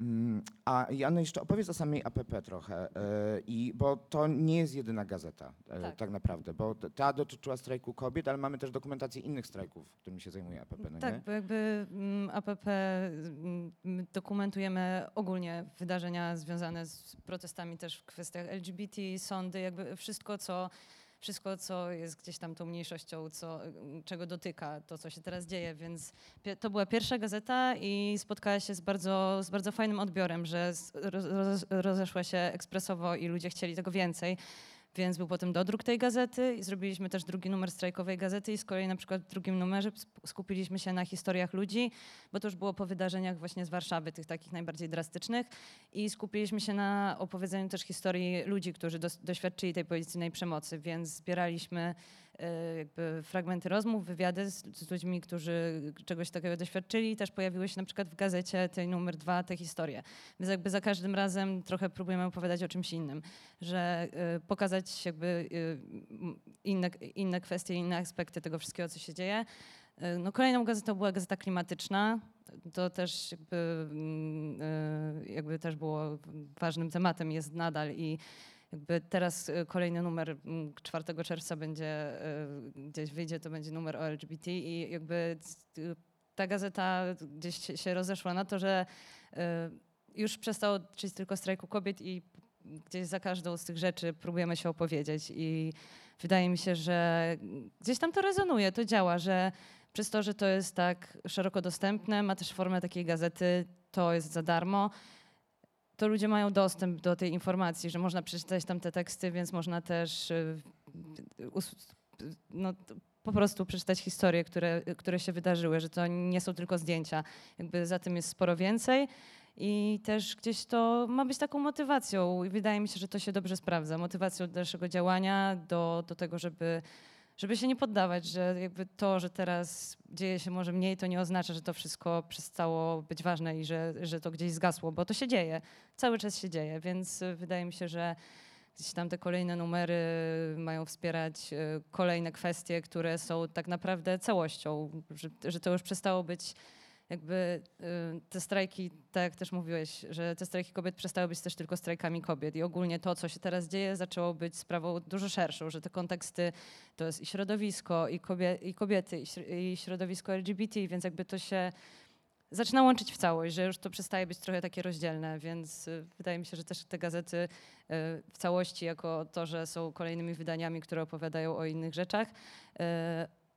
Mm, a Jano, jeszcze opowiedz o samej A P P trochę, yy, i, bo to nie jest jedyna gazeta yy, tak. tak naprawdę, bo ta dotyczyła strajku kobiet, ale mamy też dokumentację innych strajków, którymi się zajmuje A P P. No tak, nie? Bo jakby mm, A P P mm, dokumentujemy ogólnie wydarzenia związane z protestami też w kwestiach L G B T, sądy, jakby wszystko, co Wszystko, co jest gdzieś tam tą mniejszością, co, czego dotyka to, co się teraz dzieje, więc to była pierwsza gazeta i spotkała się z bardzo, z bardzo fajnym odbiorem, że roz, rozeszła się ekspresowo i ludzie chcieli tego więcej, więc był potem dodruk tej gazety i zrobiliśmy też drugi numer strajkowej gazety i z kolei na przykład w drugim numerze skupiliśmy się na historiach ludzi, bo to już było po wydarzeniach właśnie z Warszawy, tych takich najbardziej drastycznych i skupiliśmy się na opowiedzeniu też historii ludzi, którzy do, doświadczyli tej policyjnej przemocy, więc zbieraliśmy jakby fragmenty rozmów, wywiady z, z ludźmi, którzy czegoś takiego doświadczyli. Też pojawiły się na przykład w gazecie tej numer dwa te historie. Więc jakby za każdym razem trochę próbujemy opowiadać o czymś innym, że y, pokazać jakby y, inne, inne kwestie, inne aspekty tego wszystkiego, co się dzieje. Y, no, kolejną gazetą była Gazeta Klimatyczna. To też jakby, y, jakby też było ważnym tematem, jest nadal i jakby teraz kolejny numer czwartego czerwca będzie, gdzieś wyjdzie, to będzie numer o L G B T i jakby ta gazeta gdzieś się rozeszła na to, że już przestało czyć tylko strajku kobiet i gdzieś za każdą z tych rzeczy próbujemy się opowiedzieć i wydaje mi się, że gdzieś tam to rezonuje, to działa, że przez to, że to jest tak szeroko dostępne, ma też formę takiej gazety, to jest za darmo, to ludzie mają dostęp do tej informacji, że można przeczytać tam te teksty, więc można też no, po prostu przeczytać historie, które, które się wydarzyły, że to nie są tylko zdjęcia. Jakby za tym jest sporo więcej i też gdzieś to ma być taką motywacją i wydaje mi się, że to się dobrze sprawdza. Motywacją do dalszego działania, do, do tego, żeby, żeby się nie poddawać, że jakby to, że teraz dzieje się może mniej, to nie oznacza, że to wszystko przestało być ważne i że, że to gdzieś zgasło, bo to się dzieje, cały czas się dzieje, więc wydaje mi się, że gdzieś tam te kolejne numery mają wspierać kolejne kwestie, które są tak naprawdę całością, że, że to już przestało być jakby te strajki, tak jak też mówiłeś, że te strajki kobiet przestały być też tylko strajkami kobiet i ogólnie to, co się teraz dzieje, zaczęło być sprawą dużo szerszą, że te konteksty to jest i środowisko, i kobiety, i, kobiety, i środowisko L G B T, więc jakby to się zaczyna łączyć w całość, że już to przestaje być trochę takie rozdzielne, więc wydaje mi się, że też te gazety w całości jako to, że są kolejnymi wydaniami, które opowiadają o innych rzeczach,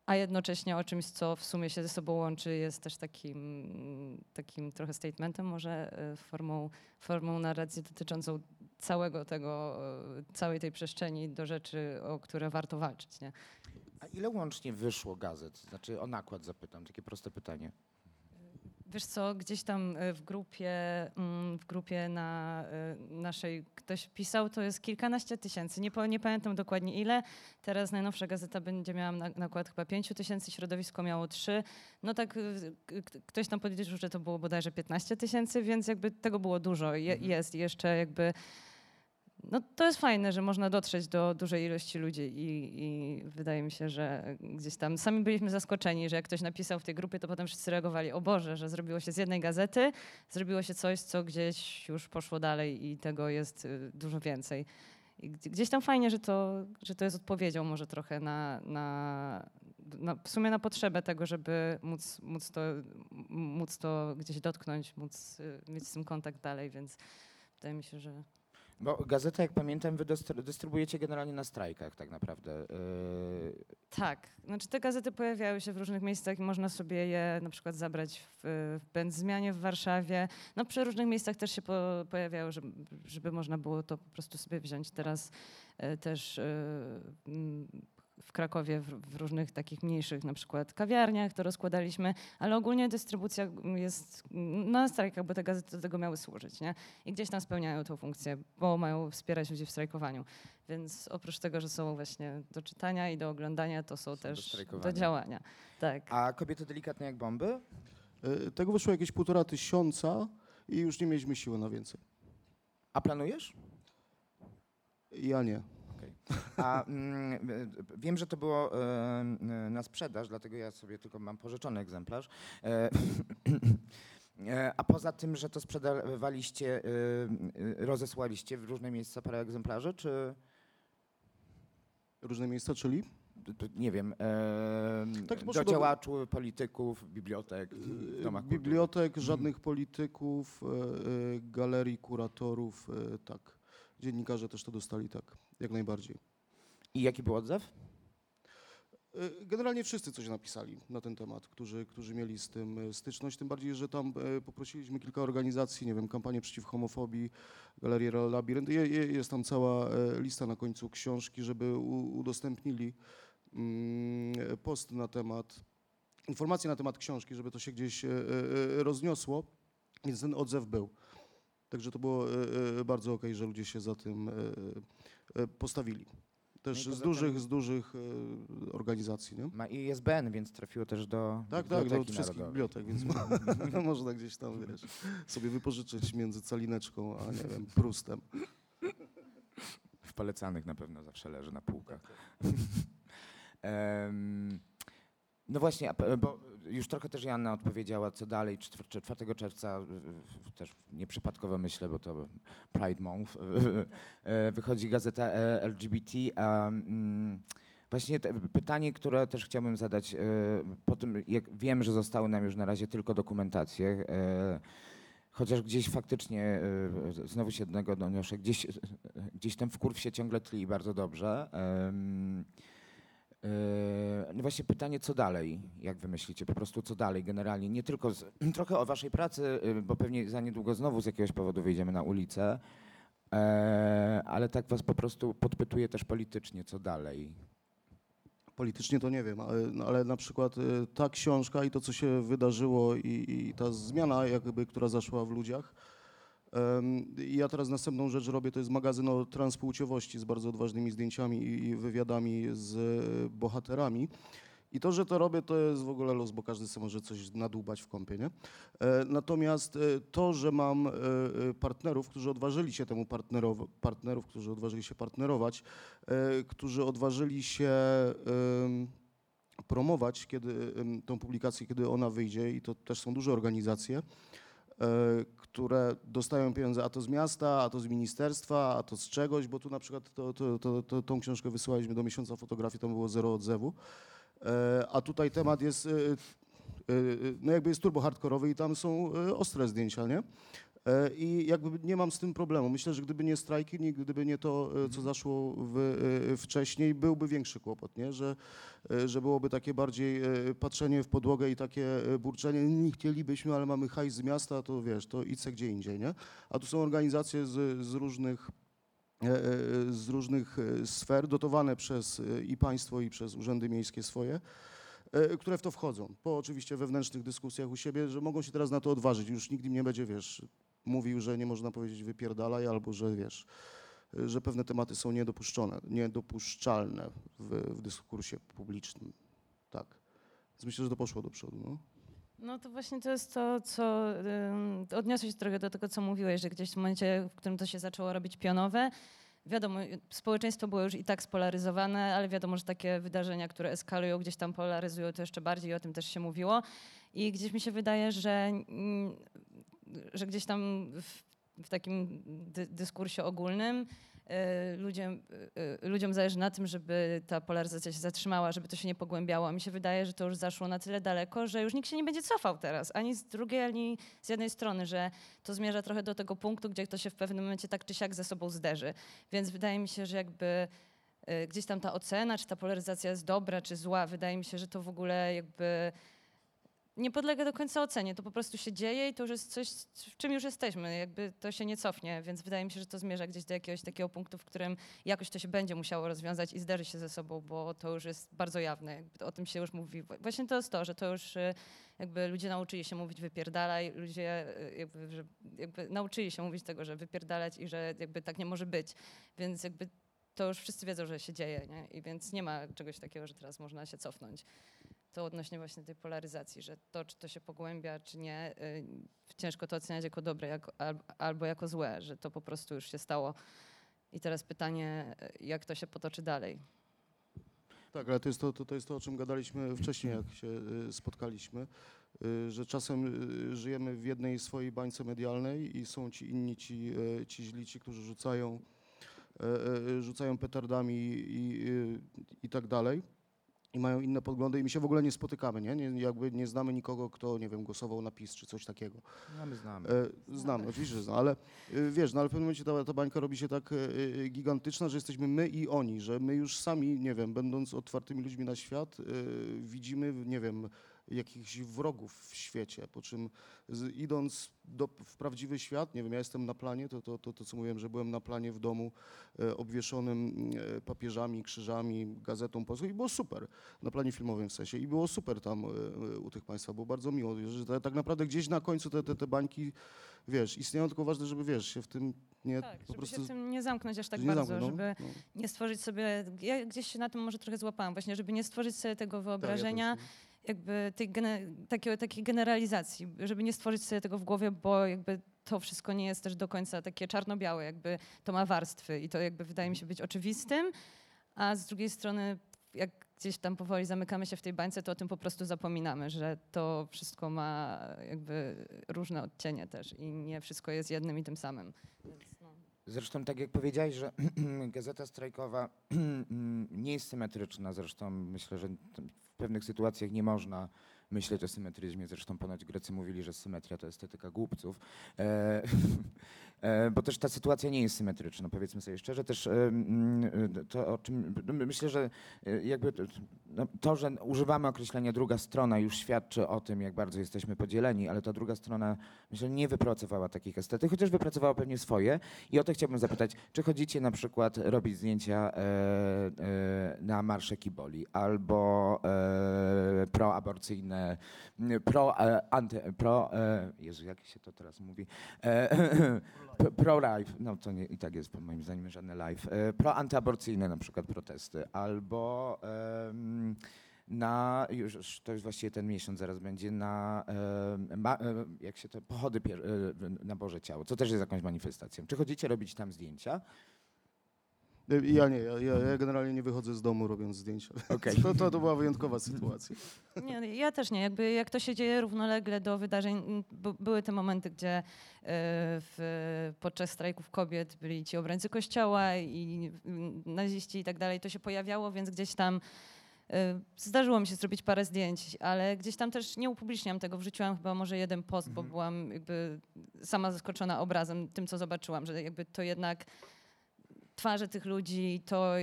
a jednocześnie o czymś, co w sumie się ze sobą łączy, jest też takim, takim trochę statementem, może formą, formą narracji dotyczącą całego tego, całej tej przestrzeni do rzeczy, o które warto walczyć. Nie? A ile łącznie wyszło gazet? Znaczy o nakład zapytam, takie proste pytanie. Wiesz co, gdzieś tam w grupie, w grupie na naszej ktoś pisał, to jest kilkanaście tysięcy, nie, nie pamiętam dokładnie ile. Teraz najnowsza gazeta będzie miała nakład chyba pięciu tysięcy, środowisko miało trzy. No tak ktoś tam podliczył, że to było bodajże piętnaście tysięcy, więc jakby tego było dużo, Je, jest jeszcze jakby no to jest fajne, że można dotrzeć do dużej ilości ludzi i, i wydaje mi się, że gdzieś tam sami byliśmy zaskoczeni, że jak ktoś napisał w tej grupie, to potem wszyscy reagowali, o Boże, że zrobiło się z jednej gazety, zrobiło się coś, co gdzieś już poszło dalej i tego jest dużo więcej. I gdzieś tam fajnie, że to, że to jest odpowiedzią może trochę na, na, na w sumie na potrzebę tego, żeby móc, móc, to, móc to gdzieś dotknąć, móc mieć z tym kontakt dalej, więc wydaje mi się, że... Bo gazetę, jak pamiętam, wy dystrybuujecie generalnie na strajkach tak naprawdę. Yy... Tak, znaczy te gazety pojawiały się w różnych miejscach i można sobie je na przykład zabrać w, w Będzmianie w Warszawie. No przy różnych miejscach też się po, pojawiały, żeby, żeby można było to po prostu sobie wziąć. Teraz yy, też yy, w Krakowie w, w różnych takich mniejszych na przykład kawiarniach to rozkładaliśmy, ale ogólnie dystrybucja jest no, na strajkach, bo te gazety do tego miały służyć, nie? I gdzieś tam spełniają tą funkcję, bo mają wspierać ludzi w strajkowaniu. Więc oprócz tego, że są właśnie do czytania i do oglądania, to są, są też do, do działania. Tak. A Kobiety delikatne jak bomby? Yy, tego wyszło jakieś półtora tysiąca i już nie mieliśmy siły na więcej. A planujesz? Ja nie. A, mm, wiem, że to było e, na sprzedaż, dlatego ja sobie tylko mam pożyczony egzemplarz. E, e, a poza tym, że to sprzedawaliście, e, rozesłaliście w różne miejsca parę egzemplarzy, czy... Różne miejsca, czyli? Nie wiem, e, tak, do działaczy, do... polityków, bibliotek. Domach bibliotek, kultury. Żadnych polityków, e, galerii, kuratorów, e, tak. Dziennikarze też to dostali, tak, jak najbardziej. I jaki był odzew? Generalnie wszyscy coś napisali na ten temat, którzy, którzy mieli z tym styczność, tym bardziej, że tam poprosiliśmy kilka organizacji, nie wiem, kampanię przeciw homofobii, Galerię Labirynt, jest tam cała lista na końcu książki, żeby udostępnili post na temat, informacje na temat książki, żeby to się gdzieś rozniosło, więc ten odzew był. Także to było bardzo okej, że ludzie się za tym postawili. Też no z dużych, z dużych organizacji. Nie? Ma i I S B N, więc trafiło też do tak, biblioteki tak, do wszystkich bibliotek, więc można gdzieś tam wiesz, sobie wypożyczyć między calineczką a nie wiem, Prustem. W polecanych na pewno zawsze leży na półkach. um, No właśnie, bo już trochę też Jana odpowiedziała, co dalej, czwartego czerwca, też nieprzypadkowo myślę, bo to Pride Month, wychodzi gazeta L G B T. A właśnie pytanie, które też chciałbym zadać, po tym jak wiem, że zostały nam już na razie tylko dokumentacje, chociaż gdzieś faktycznie, znowu się do tego odniosę, gdzieś, gdzieś ten wkurw się ciągle tli bardzo dobrze. No właśnie pytanie, co dalej, jak wy myślicie, po prostu co dalej generalnie, nie tylko z, trochę o waszej pracy, bo pewnie za niedługo znowu z jakiegoś powodu wyjdziemy na ulicę, ale tak was po prostu podpytuję też politycznie, co dalej. Politycznie to nie wiem, ale, ale na przykład ta książka i to, co się wydarzyło i, i ta zmiana jakby, która zaszła w ludziach. Ja teraz następną rzecz robię, to jest magazyn o transpłciowości z bardzo odważnymi zdjęciami i wywiadami z bohaterami. I to, że to robię, to jest w ogóle los, bo każdy sobie może coś nadłubać w kąpie, nie? Natomiast to, że mam partnerów, którzy odważyli się temu partnerowi, partnerów, którzy odważyli się partnerować, którzy odważyli się promować kiedy, tą publikację, kiedy ona wyjdzie i to też są duże organizacje, które dostają pieniądze a to z miasta, a to z ministerstwa, a to z czegoś, bo tu na przykład to, to, to, to, tą książkę wysyłaliśmy do miesiąca fotografii, tam było zero odzewu, a tutaj temat jest, no jakby jest turbo hardkorowy i tam są ostre zdjęcia, nie? I jakby nie mam z tym problemu. Myślę, że gdyby nie strajki, gdyby nie to, co zaszło w, wcześniej, byłby większy kłopot, nie? Że, że byłoby takie bardziej patrzenie w podłogę i takie burczenie, nie chcielibyśmy, ale mamy hajs z miasta, to wiesz, to idźcie gdzie indziej, nie? A tu są organizacje z, z różnych... z różnych sfer, dotowane przez i państwo, i przez urzędy miejskie swoje, które w to wchodzą. Po oczywiście wewnętrznych dyskusjach u siebie, że mogą się teraz na to odważyć. Już nikt im nie będzie, wiesz, mówił, że nie można powiedzieć wypierdalaj, albo że wiesz, że pewne tematy są niedopuszczone, niedopuszczalne w, w dyskursie publicznym. Tak. Więc myślę, że to poszło do przodu. No. No to właśnie to jest to, co odniosę się trochę do tego, co mówiłeś, że gdzieś w momencie, w którym to się zaczęło robić pionowe, wiadomo, społeczeństwo było już i tak spolaryzowane, ale wiadomo, że takie wydarzenia, które eskalują, gdzieś tam polaryzują to jeszcze bardziej, o tym też się mówiło. I gdzieś mi się wydaje, że, że gdzieś tam w, w takim dy, dyskursie ogólnym Ludziom, ludziom zależy na tym, żeby ta polaryzacja się zatrzymała, żeby to się nie pogłębiało. A mi się wydaje, że to już zaszło na tyle daleko, że już nikt się nie będzie cofał teraz, ani z drugiej, ani z jednej strony, że to zmierza trochę do tego punktu, gdzie ktoś się w pewnym momencie tak czy siak ze sobą zderzy. Więc wydaje mi się, że jakby gdzieś tam ta ocena, czy ta polaryzacja jest dobra, czy zła, wydaje mi się, że to w ogóle jakby nie podlega do końca ocenie, to po prostu się dzieje i to już jest coś, w czym już jesteśmy, jakby to się nie cofnie, więc wydaje mi się, że to zmierza gdzieś do jakiegoś takiego punktu, w którym jakoś to się będzie musiało rozwiązać i zderzy się ze sobą, bo to już jest bardzo jawne, jakby o tym się już mówi. Właśnie to jest to, że to już jakby ludzie nauczyli się mówić wypierdalaj, ludzie jakby, że jakby nauczyli się mówić tego, że wypierdalać i że jakby tak nie może być, więc jakby to już wszyscy wiedzą, że się dzieje, nie? I więc nie ma czegoś takiego, że teraz można się cofnąć. To odnośnie właśnie tej polaryzacji, że to, czy to się pogłębia, czy nie, yy, ciężko to oceniać jako dobre jako, albo jako złe, że to po prostu już się stało. I teraz pytanie, jak to się potoczy dalej. Tak, ale to jest to, to, to, jest to o czym gadaliśmy wcześniej, jak się spotkaliśmy, yy, że czasem żyjemy w jednej swojej bańce medialnej i są ci inni, ci, ci źli, ci, którzy rzucają, yy, rzucają petardami i, yy, i tak dalej. I mają inne poglądy i my się w ogóle nie spotykamy, nie? nie? Jakby nie znamy nikogo, kto, nie wiem, głosował na PiS czy coś takiego. Znamy, znamy. E, znamy, oczywiście, że znamy, ale wiesz, no, ale w pewnym momencie ta, ta bańka robi się tak e, gigantyczna, że jesteśmy my i oni, że my już sami, nie wiem, będąc otwartymi ludźmi na świat, e, widzimy, nie wiem, jakichś wrogów w świecie, po czym z, idąc do, w prawdziwy świat, nie wiem, ja jestem na planie, to, to, to, to co mówiłem, że byłem na planie w domu e, obwieszonym e, papieżami, krzyżami, gazetą polską i było super, na planie filmowym w sensie i było super tam e, u tych państwa, było bardzo miło, że ta, tak naprawdę gdzieś na końcu te, te, te bańki, wiesz, istnieją, tylko ważne, żeby, wiesz, się w tym nie... Tak, po żeby prostu, się w tym nie zamknąć aż tak bardzo, zamkną, no, żeby no. nie stworzyć sobie, ja gdzieś się na tym może trochę złapałam, właśnie, żeby nie stworzyć sobie tego wyobrażenia, tak, ja jakby tej, takiej, takiej generalizacji, żeby nie stworzyć sobie tego w głowie, bo jakby to wszystko nie jest też do końca takie czarno-białe, jakby to ma warstwy i to jakby wydaje mi się być oczywistym, a z drugiej strony jak gdzieś tam powoli zamykamy się w tej bańce, to o tym po prostu zapominamy, że to wszystko ma jakby różne odcienie też i nie wszystko jest jednym i tym samym. Więc no. Zresztą tak jak powiedziałeś, że Gazeta Strajkowa nie jest symetryczna, zresztą myślę, że w pewnych sytuacjach nie można myśleć o symetryzmie, zresztą ponoć Grecy mówili, że symetria to estetyka głupców, e, e, bo też ta sytuacja nie jest symetryczna, powiedzmy sobie szczerze, też e, to o czym, myślę, że jakby to, że używamy określenia druga strona już świadczy o tym, jak bardzo jesteśmy podzieleni, ale ta druga strona, myślę, nie wypracowała takich estetyk, chociaż wypracowała pewnie swoje i o to chciałbym zapytać, czy chodzicie na przykład robić zdjęcia e, e, na marsze Kiboli albo e, proaborcyjne, pro, anty, pro, Jezu, jak się to teraz mówi, pro life, no to nie, i tak jest po moim zdaniem żadne life, pro antyaborcyjne na przykład protesty, albo na, już, to już właściwie ten miesiąc zaraz będzie, na, jak się to, pochody pier, na Boże Ciało, co też jest jakąś manifestacją. Czy chodzicie robić tam zdjęcia? Ja nie, ja, ja generalnie nie wychodzę z domu robiąc zdjęcia. Okay. To, to, to była wyjątkowa sytuacja. Nie, ja też nie. Jakby jak to się dzieje równolegle do wydarzeń, były te momenty, gdzie w, podczas strajków kobiet byli ci obrońcy kościoła i naziści i tak dalej. To się pojawiało, więc gdzieś tam zdarzyło mi się zrobić parę zdjęć, ale gdzieś tam też nie upubliczniam tego, wrzuciłam chyba może jeden post, mhm. bo byłam jakby sama zaskoczona obrazem tym, co zobaczyłam, że jakby to jednak... twarze tych ludzi, to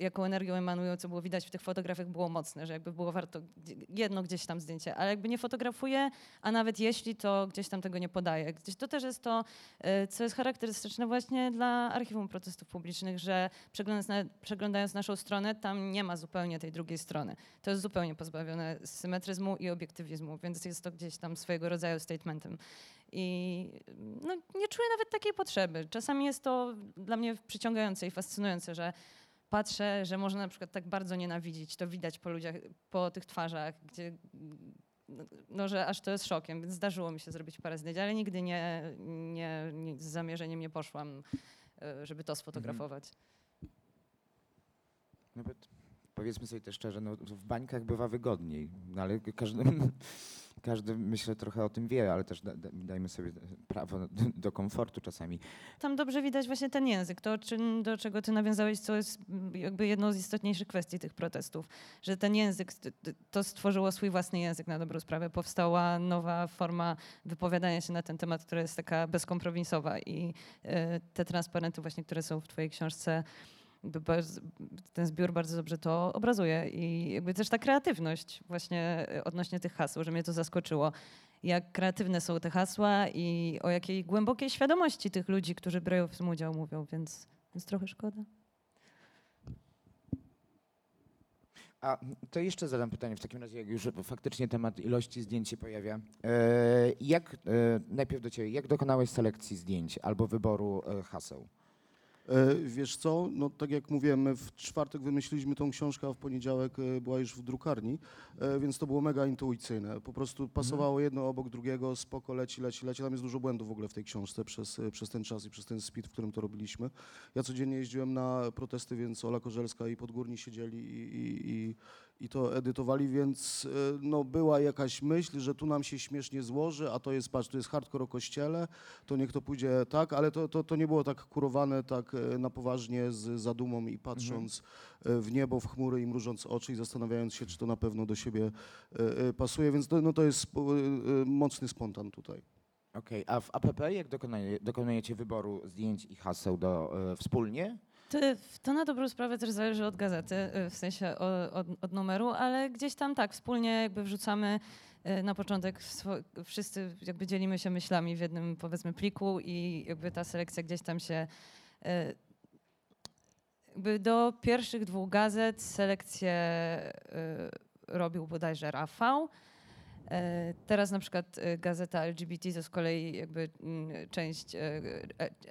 jaką energią emanują, co było widać w tych fotografiach, było mocne, że jakby było warto jedno gdzieś tam zdjęcie, ale jakby nie fotografuję, a nawet jeśli, to gdzieś tam tego nie podaję. Gdzieś to też jest to, co jest charakterystyczne właśnie dla Archiwum Protestów Publicznych, że przeglądając, przeglądając naszą stronę, tam nie ma zupełnie tej drugiej strony. To jest zupełnie pozbawione symetryzmu i obiektywizmu, więc jest to gdzieś tam swojego rodzaju statementem. I no, nie czuję nawet takiej potrzeby. Czasami jest to dla mnie przyciągające i fascynujące, że patrzę, że można na przykład tak bardzo nienawidzić, to widać po ludziach, po tych twarzach, gdzie, no, że aż to jest szokiem, więc zdarzyło mi się zrobić parę zdjęć, ale nigdy nie, nie, nie z zamierzeniem nie poszłam żeby to sfotografować. Nawet powiedzmy sobie też szczerze, no w bańkach bywa wygodniej, no ale każdy, każdy myślę trochę o tym wie, ale też da, dajmy sobie prawo do komfortu czasami. Tam dobrze widać właśnie ten język, to czym, do czego ty nawiązałeś, co jest jakby jedną z istotniejszych kwestii tych protestów, że ten język, to stworzyło swój własny język na dobrą sprawę, powstała nowa forma wypowiadania się na ten temat, która jest taka bezkompromisowa i te transparenty właśnie, które są w twojej książce, ten zbiór bardzo dobrze to obrazuje i jakby też ta kreatywność właśnie odnośnie tych haseł, że mnie to zaskoczyło, jak kreatywne są te hasła i o jakiej głębokiej świadomości tych ludzi, którzy biorą w tym udział, mówią, więc, więc trochę szkoda. A to jeszcze zadam pytanie w takim razie, jak już faktycznie temat ilości zdjęć się pojawia. Jak, najpierw do ciebie, jak dokonałeś selekcji zdjęć albo wyboru haseł? Wiesz co, no tak jak mówiłem, my w czwartek wymyśliliśmy tą książkę, a w poniedziałek była już w drukarni, więc to było mega intuicyjne. Po prostu pasowało jedno obok drugiego, spoko, leci, leci, leci. Tam jest dużo błędów w ogóle w tej książce przez, przez ten czas i przez ten speed, w którym to robiliśmy. Ja codziennie jeździłem na protesty, więc Ola Korzelska i Podgórni siedzieli i, i, i, i to edytowali, więc no, była jakaś myśl, że tu nam się śmiesznie złoży, a to jest, patrz, tu jest hardcore o kościele, to niech to pójdzie tak, ale to, to, to nie było tak kurowane, tak na poważnie, z zadumą i patrząc mhm. w niebo, w chmury i mrużąc oczy i zastanawiając się, czy to na pewno do siebie pasuje, więc to, no to jest mocny spontan tutaj. Okej, okay. A w A P P jak dokonuje, dokonujecie wyboru zdjęć i haseł do, y, wspólnie? To, to na dobrą sprawę też zależy od gazety, w sensie od, od numeru, ale gdzieś tam tak, wspólnie jakby wrzucamy na początek, wszyscy jakby dzielimy się myślami w jednym, powiedzmy, pliku i jakby ta selekcja gdzieś tam się... Jakby do pierwszych dwóch gazet selekcję robił bodajże Rafał. Teraz na przykład gazeta L G B T to z kolei jakby część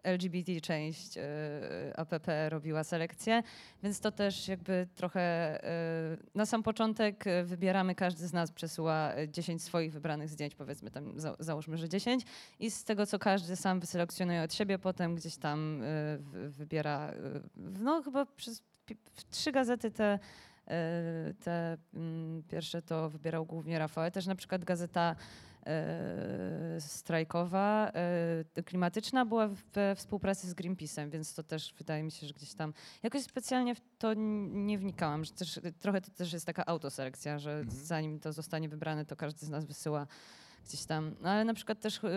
L G B T, część A P P robiła selekcję, więc to też jakby trochę na sam początek wybieramy, każdy z nas przesyła dziesięć swoich wybranych zdjęć, powiedzmy tam załóżmy, że dziesięć i z tego co każdy sam wyselekcjonuje od siebie, potem gdzieś tam wybiera, no chyba przez trzy gazety te Te pierwsze to wybierał głównie Rafał, ale też na przykład Gazeta Strajkowa, Klimatyczna była we współpracy z Greenpeace'em, więc to też wydaje mi się, że gdzieś tam jakoś specjalnie w to nie wnikałam, że też, trochę to też jest taka autoselekcja, że mhm. zanim to zostanie wybrane, to każdy z nas wysyła gdzieś tam, no ale na przykład też yy,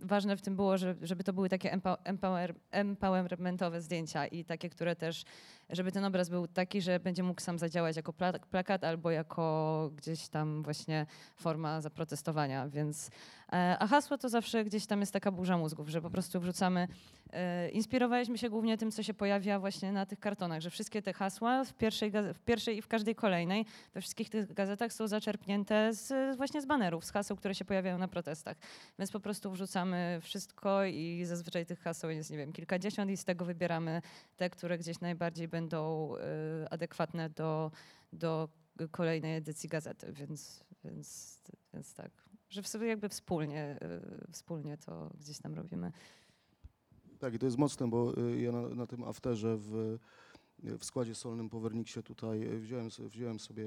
ważne w tym było, że, żeby to były takie empower, empowermentowe zdjęcia i takie, które też, żeby ten obraz był taki, że będzie mógł sam zadziałać jako plakat albo jako gdzieś tam właśnie forma zaprotestowania, więc yy, a hasło to zawsze gdzieś tam jest taka burza mózgów, że po prostu wrzucamy, yy, inspirowaliśmy się głównie tym, co się pojawia właśnie na tych kartonach, że wszystkie te hasła w pierwszej, w pierwszej i w każdej kolejnej, we wszystkich tych gazetach są zaczerpnięte z, właśnie z banerów, z haseł, które się pojawiają na protestach. Więc po prostu wrzucamy wszystko i zazwyczaj tych haseł jest, nie wiem, kilkadziesiąt i z tego wybieramy te, które gdzieś najbardziej będą y, adekwatne do, do kolejnej edycji gazety. Więc, więc, więc tak, że w sobie jakby wspólnie, y, wspólnie to gdzieś tam robimy. Tak, i to jest mocne, bo ja na, na tym afterze w... w składzie solnym po Werniksie tutaj wziąłem, wziąłem sobie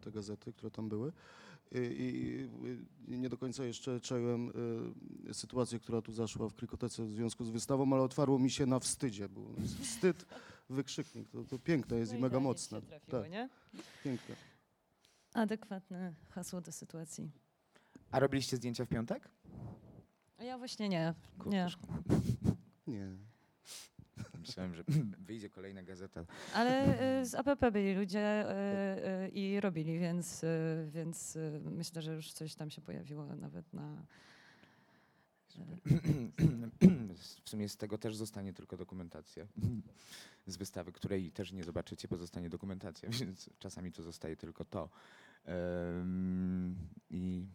te gazety, które tam były i, i nie do końca jeszcze czaiłem sytuację, która tu zaszła w Krygotece w związku z wystawą, ale otwarło mi się na wstydzie, bo wstyd, wykrzyknik, to, to piękne jest no i, i mega mocne. Się trafiło, tak. Nie? Piękne. Adekwatne hasło do sytuacji. A robiliście zdjęcia w piątek? Ja właśnie nie. Nie. Nie. Myślałem, że wyjdzie kolejna gazeta. Ale z A P P byli ludzie i robili, więc, więc myślę, że już coś tam się pojawiło nawet na... W sumie z tego też zostanie tylko dokumentacja. Z wystawy, której też nie zobaczycie, bo zostanie dokumentacja, więc czasami to zostaje tylko to. I,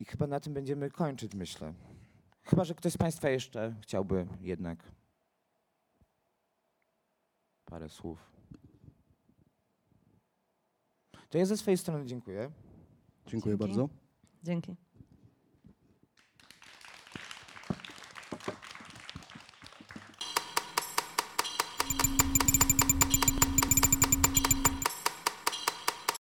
i chyba na tym będziemy kończyć, myślę. Chyba, że ktoś z Państwa jeszcze chciałby jednak parę słów. To ja ze swojej strony dziękuję. Dziękuję Dzięki. bardzo. Dzięki.